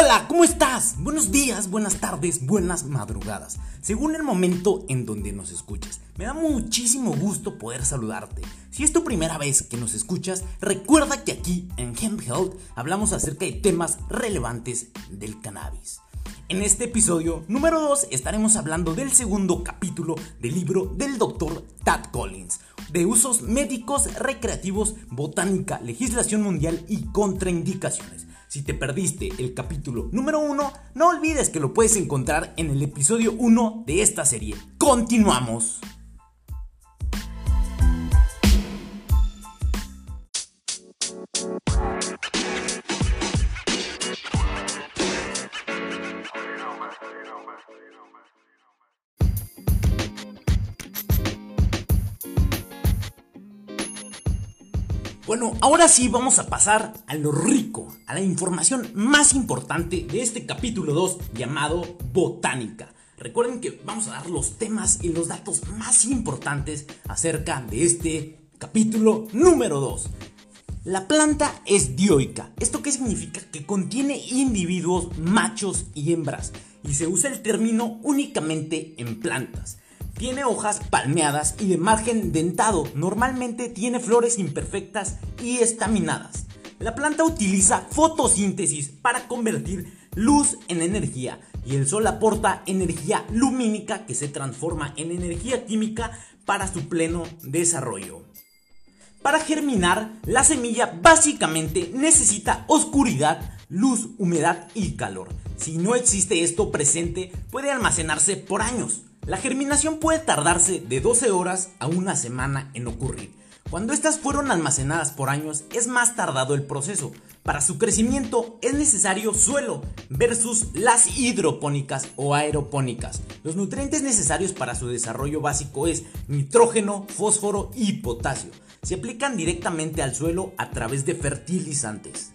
Hola, ¿cómo estás? Buenos días, buenas tardes, buenas madrugadas, según el momento en donde nos escuchas. Me da muchísimo gusto poder saludarte. Si es tu primera vez que nos escuchas, recuerda que aquí en Hemp Health hablamos acerca de temas relevantes del cannabis. En este episodio número 2 estaremos hablando del segundo capítulo del libro del Dr. Tad Collins, de Usos Médicos, Recreativos, Botánica, Legislación Mundial y Contraindicaciones. Si te perdiste el capítulo número 1, no olvides que lo puedes encontrar en el episodio 1 de esta serie. ¡Continuamos! Bueno, ahora sí vamos a pasar a lo rico, a la información más importante de este capítulo 2 llamado Botánica. Recuerden que vamos a dar los temas y los datos más importantes acerca de este capítulo número 2. La planta es dioica. ¿Esto qué significa? Que contiene individuos machos y hembras y se usa el término únicamente en plantas. Tiene hojas palmeadas y de margen dentado, normalmente tiene flores imperfectas y estaminadas. La planta utiliza fotosíntesis para convertir luz en energía y el sol aporta energía lumínica que se transforma en energía química para su pleno desarrollo. Para germinar, la semilla básicamente necesita oscuridad, luz, humedad y calor. Si no existe esto presente, puede almacenarse por años. La germinación puede tardarse de 12 horas a una semana en ocurrir. Cuando estas fueron almacenadas por años, es más tardado el proceso. Para su crecimiento es necesario suelo versus las hidropónicas o aeropónicas. Los nutrientes necesarios para su desarrollo básico es nitrógeno, fósforo y potasio. Se aplican directamente al suelo a través de fertilizantes.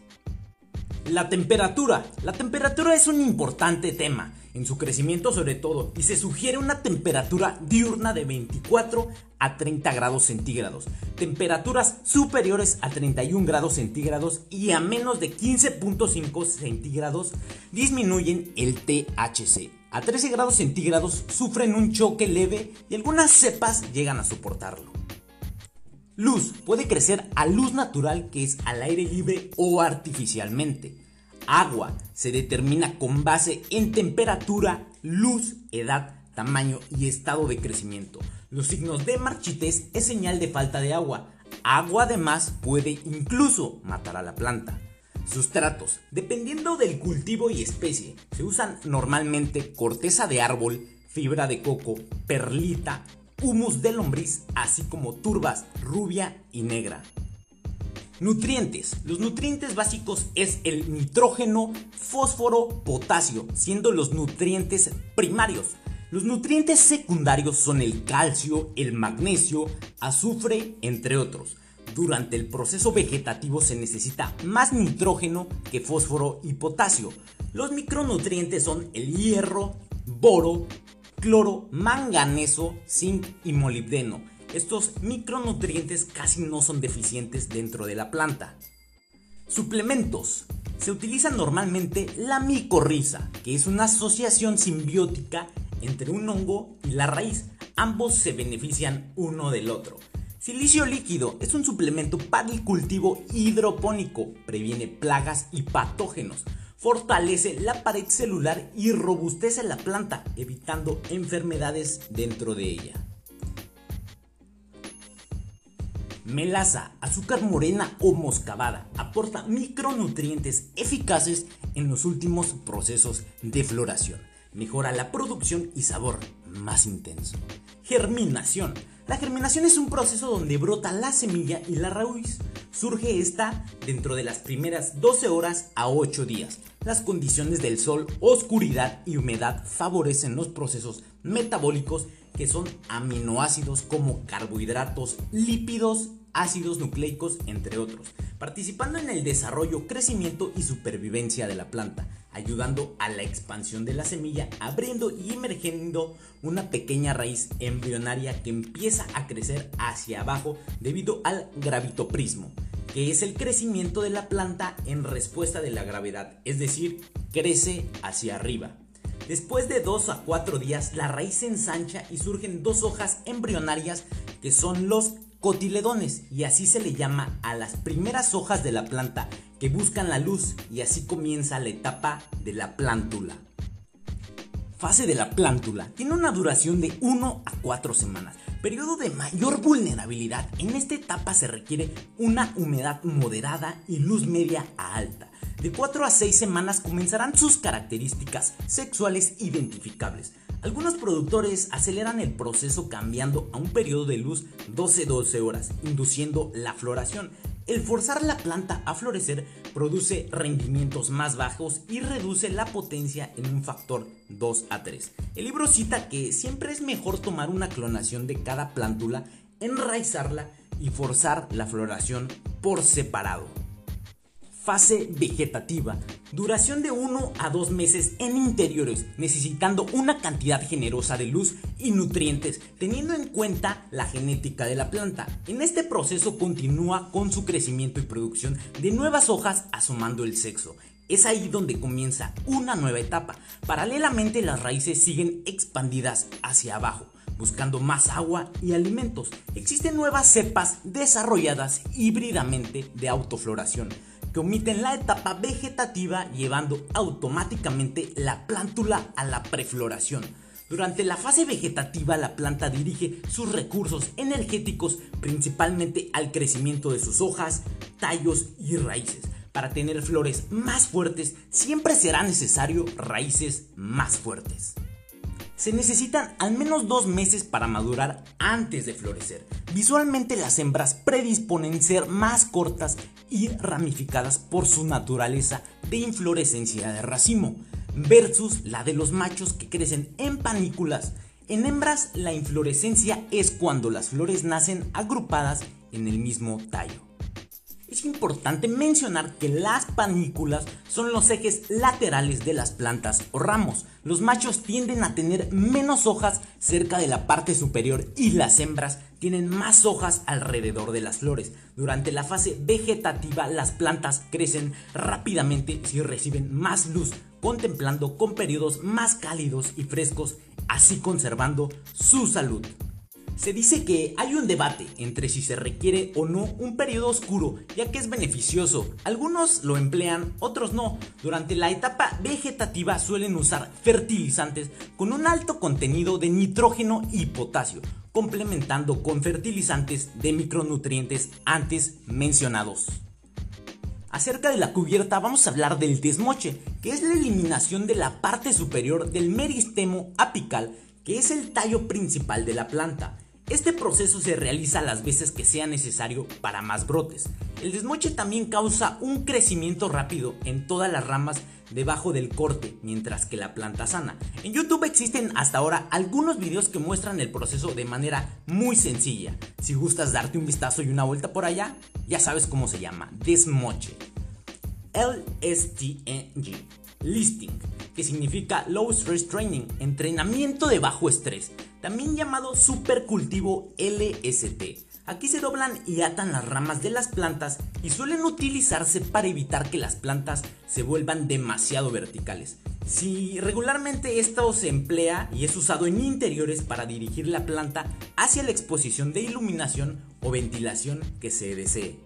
La temperatura. La temperatura es un importante tema en su crecimiento sobre todo y se sugiere una temperatura diurna de 24 a 30 grados centígrados, temperaturas superiores a 31 grados centígrados y a menos de 15.5 centígrados disminuyen el THC. A 13 grados centígrados sufren un choque leve y algunas cepas llegan a soportarlo. Luz. Puede crecer a luz natural, que es al aire libre o artificialmente. Agua. Se determina con base en temperatura, luz, edad, tamaño y estado de crecimiento. Los signos de marchitez es señal de falta de agua. Agua además puede incluso matar a la planta. Sustratos. Dependiendo del cultivo y especie, se usan normalmente corteza de árbol, fibra de coco, perlita, humus de lombriz, así como turbas rubia y negra. Nutrientes. Los nutrientes básicos es el nitrógeno, fósforo, potasio, siendo los nutrientes primarios. Los nutrientes secundarios son el calcio, el magnesio, azufre, entre otros. Durante el proceso vegetativo se necesita más nitrógeno que fósforo y potasio. Los micronutrientes son el hierro, boro, cloro, manganeso, zinc y molibdeno. Estos micronutrientes casi no son deficientes dentro de la planta. Suplementos. Se utiliza normalmente la micorriza, que es una asociación simbiótica entre un hongo y la raíz. Ambos se benefician uno del otro. Silicio líquido es un suplemento para el cultivo hidropónico. Previene plagas y patógenos. Fortalece la pared celular y robustece la planta, evitando enfermedades dentro de ella. Melaza, azúcar morena o moscavada, aporta micronutrientes eficaces en los últimos procesos de floración. Mejora la producción y sabor más intenso. Germinación. La germinación es un proceso donde brota la semilla y la raíz. Surge esta dentro de las primeras 12 horas a 8 días. Las condiciones del sol, oscuridad y humedad favorecen los procesos metabólicos que son aminoácidos como carbohidratos, lípidos, ácidos nucleicos, entre otros, participando en el desarrollo, crecimiento y supervivencia de la planta, ayudando a la expansión de la semilla, abriendo y emergiendo una pequeña raíz embrionaria que empieza a crecer hacia abajo debido al gravitoprismo. que es el crecimiento de la planta en respuesta de la gravedad, es decir, crece hacia arriba. Después de 2 a 4 días, la raíz se ensancha y surgen dos hojas embrionarias que son los cotiledones, y así se le llama a las primeras hojas de la planta que buscan la luz, y así comienza la etapa de la plántula. Fase de la plántula tiene una duración de 1 a 4 semanas. Periodo de mayor vulnerabilidad. En esta etapa se requiere una humedad moderada y luz media a alta. De 4 a 6 semanas comenzarán sus características sexuales identificables. Algunos productores aceleran el proceso cambiando a un periodo de luz 12-12 horas, induciendo la floración. El forzar la planta a florecer produce rendimientos más bajos y reduce la potencia en un factor 2 a 3. El libro cita que siempre es mejor tomar una clonación de cada plántula, enraizarla y forzar la floración por separado. Fase vegetativa. Duración de 1 a 2 meses en interiores, necesitando una cantidad generosa de luz y nutrientes, teniendo en cuenta la genética de la planta. En este proceso continúa con su crecimiento y producción de nuevas hojas asomando el sexo. Es ahí donde comienza una nueva etapa. Paralelamente, las raíces siguen expandidas hacia abajo, buscando más agua y alimentos. Existen nuevas cepas desarrolladas híbridamente de autofloración, que omiten la etapa vegetativa, llevando automáticamente la plántula a la prefloración. Durante la fase vegetativa, la planta dirige sus recursos energéticos principalmente al crecimiento de sus hojas, tallos y raíces. Para tener flores más fuertes, siempre será necesario raíces más fuertes. Se necesitan al menos 2 meses para madurar antes de florecer. Visualmente, las hembras predisponen ser más cortas y ramificadas por su naturaleza de inflorescencia de racimo, versus la de los machos, que crecen en panículas. En hembras, la inflorescencia es cuando las flores nacen agrupadas en el mismo tallo. Es importante mencionar que las panículas son los ejes laterales de las plantas o ramos. Los machos tienden a tener menos hojas cerca de la parte superior y las hembras tienen más hojas alrededor de las flores. Durante la fase vegetativa, las plantas crecen rápidamente si reciben más luz, contemplando con periodos más cálidos y frescos, así conservando su salud. Se dice que hay un debate entre si se requiere o no un periodo oscuro, ya que es beneficioso. Algunos lo emplean, otros no. Durante la etapa vegetativa suelen usar fertilizantes con un alto contenido de nitrógeno y potasio, complementando con fertilizantes de micronutrientes antes mencionados. Acerca de la cubierta, vamos a hablar del desmoche, que es la eliminación de la parte superior del meristemo apical, que es el tallo principal de la planta. Este proceso se realiza las veces que sea necesario para más brotes. El desmoche también causa un crecimiento rápido en todas las ramas debajo del corte, mientras que la planta sana. En YouTube existen hasta ahora algunos videos que muestran el proceso de manera muy sencilla. Si gustas darte un vistazo y una vuelta por allá, ya sabes cómo se llama: desmoche. LSTNG, listing, que significa Low Stress Training, entrenamiento de bajo estrés, también llamado supercultivo LST. Aquí se doblan y atan las ramas de las plantas y suelen utilizarse para evitar que las plantas se vuelvan demasiado verticales. Si regularmente esto se emplea y es usado en interiores para dirigir la planta hacia la exposición de iluminación o ventilación que se desee.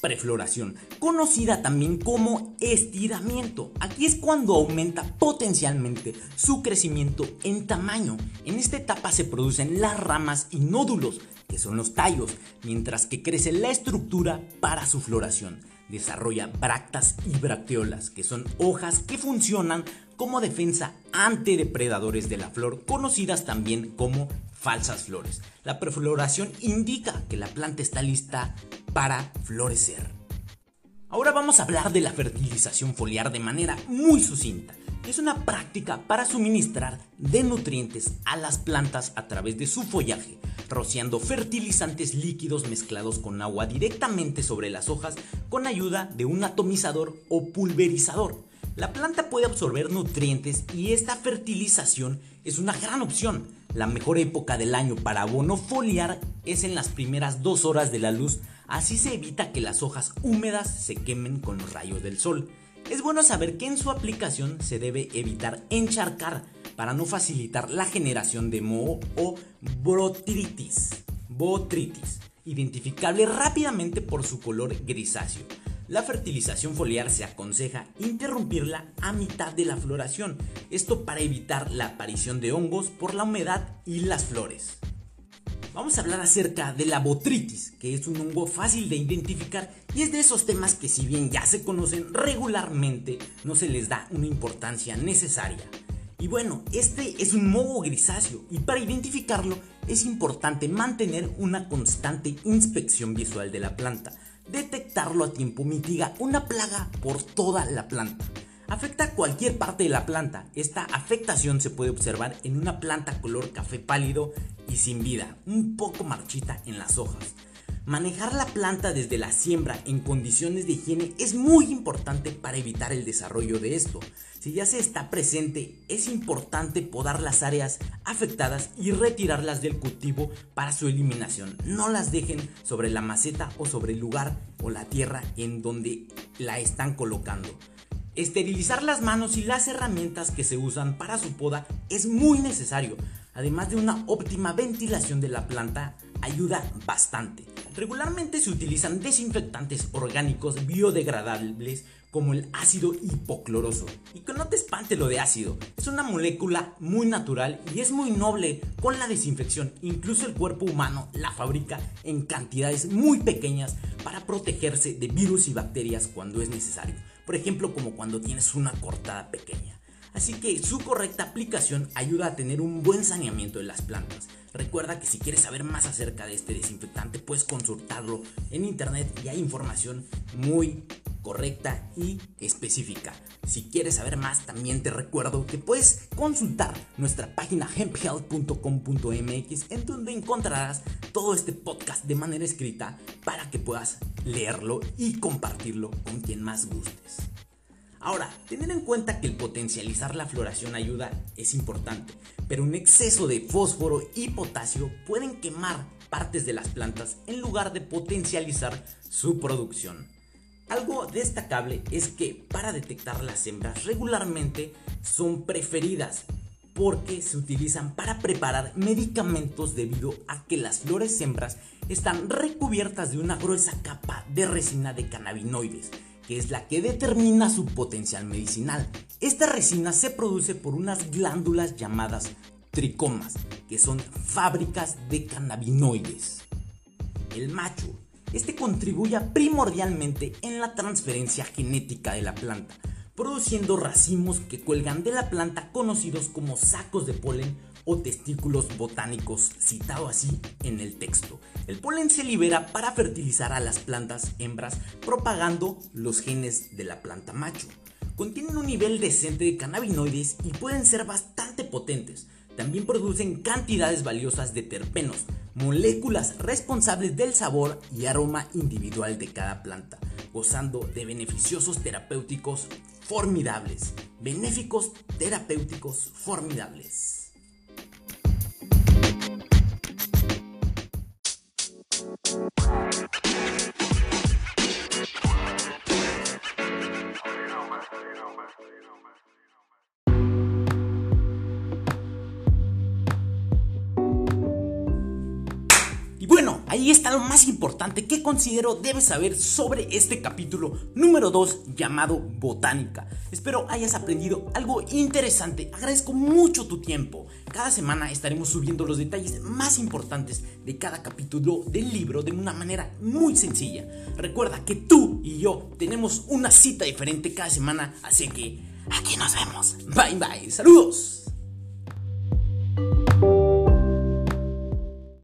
Prefloración, conocida también como estiramiento. Aquí es cuando aumenta potencialmente su crecimiento en tamaño. En esta etapa se producen las ramas y nódulos, que son los tallos, mientras que crece la estructura para su floración. Desarrolla bractas y bracteolas, que son hojas que funcionan como defensa ante depredadores de la flor, conocidas también como falsas flores. La prefloración indica que la planta está lista para florecer. Ahora vamos a hablar de la fertilización foliar de manera muy sucinta. Es una práctica para suministrar de nutrientes a las plantas a través de su follaje, rociando fertilizantes líquidos mezclados con agua directamente sobre las hojas con ayuda de un atomizador o pulverizador. La planta puede absorber nutrientes y esta fertilización es una gran opción. La mejor época del año para abono foliar es en las primeras 2 horas de la luz Así se evita que las hojas húmedas se quemen con los rayos del sol. Es bueno saber que en su aplicación se debe evitar encharcar para no facilitar la generación de moho o botritis, identificable rápidamente por su color grisáceo. La fertilización foliar se aconseja interrumpirla a mitad de la floración, esto para evitar la aparición de hongos por la humedad y las flores. Vamos a hablar acerca de la botritis, que es un hongo fácil de identificar y es de esos temas que, si bien ya se conocen regularmente, no se les da una importancia necesaria. Y bueno, este es un moho grisáceo y para identificarlo es importante mantener una constante inspección visual de la planta. Detectarlo a tiempo mitiga una plaga por toda la planta. Afecta cualquier parte de la planta. Esta afectación se puede observar en una planta color café pálido y sin vida, un poco marchita en las hojas. Manejar la planta desde la siembra en condiciones de higiene es muy importante para evitar el desarrollo de esto. Si ya se está presente, es importante podar las áreas afectadas y retirarlas del cultivo para su eliminación. No las dejen sobre la maceta o sobre el lugar o la tierra en donde la están colocando. Esterilizar las manos y las herramientas que se usan para su poda es muy necesario. Además de una óptima ventilación de la planta, ayuda bastante. Regularmente se utilizan desinfectantes orgánicos biodegradables como el ácido hipocloroso. Y que no te espante lo de ácido, es una molécula muy natural y es muy noble con la desinfección. Incluso el cuerpo humano la fabrica en cantidades muy pequeñas para protegerse de virus y bacterias cuando es necesario. Por ejemplo, como cuando tienes una cortada pequeña. Así que su correcta aplicación ayuda a tener un buen saneamiento de las plantas. Recuerda que si quieres saber más acerca de este desinfectante, puedes consultarlo en internet y hay información muy correcta y específica. Si quieres saber más, también te recuerdo que puedes consultar nuestra página hemphealth.com.mx, en donde encontrarás todo este podcast de manera escrita para que puedas leerlo y compartirlo con quien más gustes. Ahora, tener en cuenta que el potencializar la floración ayuda es importante, pero un exceso de fósforo y potasio pueden quemar partes de las plantas en lugar de potencializar su producción. Algo destacable es que para detectar las hembras regularmente son preferidas porque se utilizan para preparar medicamentos debido a que las flores hembras están recubiertas de una gruesa capa de resina de cannabinoides, que es la que determina su potencial medicinal. Esta resina se produce por unas glándulas llamadas tricomas, que son fábricas de cannabinoides. El macho. Este contribuye primordialmente en la transferencia genética de la planta, produciendo racimos que cuelgan de la planta conocidos como sacos de polen o testículos botánicos, citado así en el texto. El polen se libera para fertilizar a las plantas hembras, propagando los genes de la planta macho. Contienen un nivel decente de cannabinoides y pueden ser bastante potentes. También producen cantidades valiosas de terpenos, moléculas responsables del sabor y aroma individual de cada planta, gozando de beneficios terapéuticos formidables. Ahí está lo más importante que considero debes saber sobre este capítulo número 2 llamado Botánica. Espero hayas aprendido algo interesante. Agradezco mucho tu tiempo. Cada semana estaremos subiendo los detalles más importantes de cada capítulo del libro de una manera muy sencilla. Recuerda que tú y yo tenemos una cita diferente cada semana, así que aquí nos vemos. Bye bye. Saludos.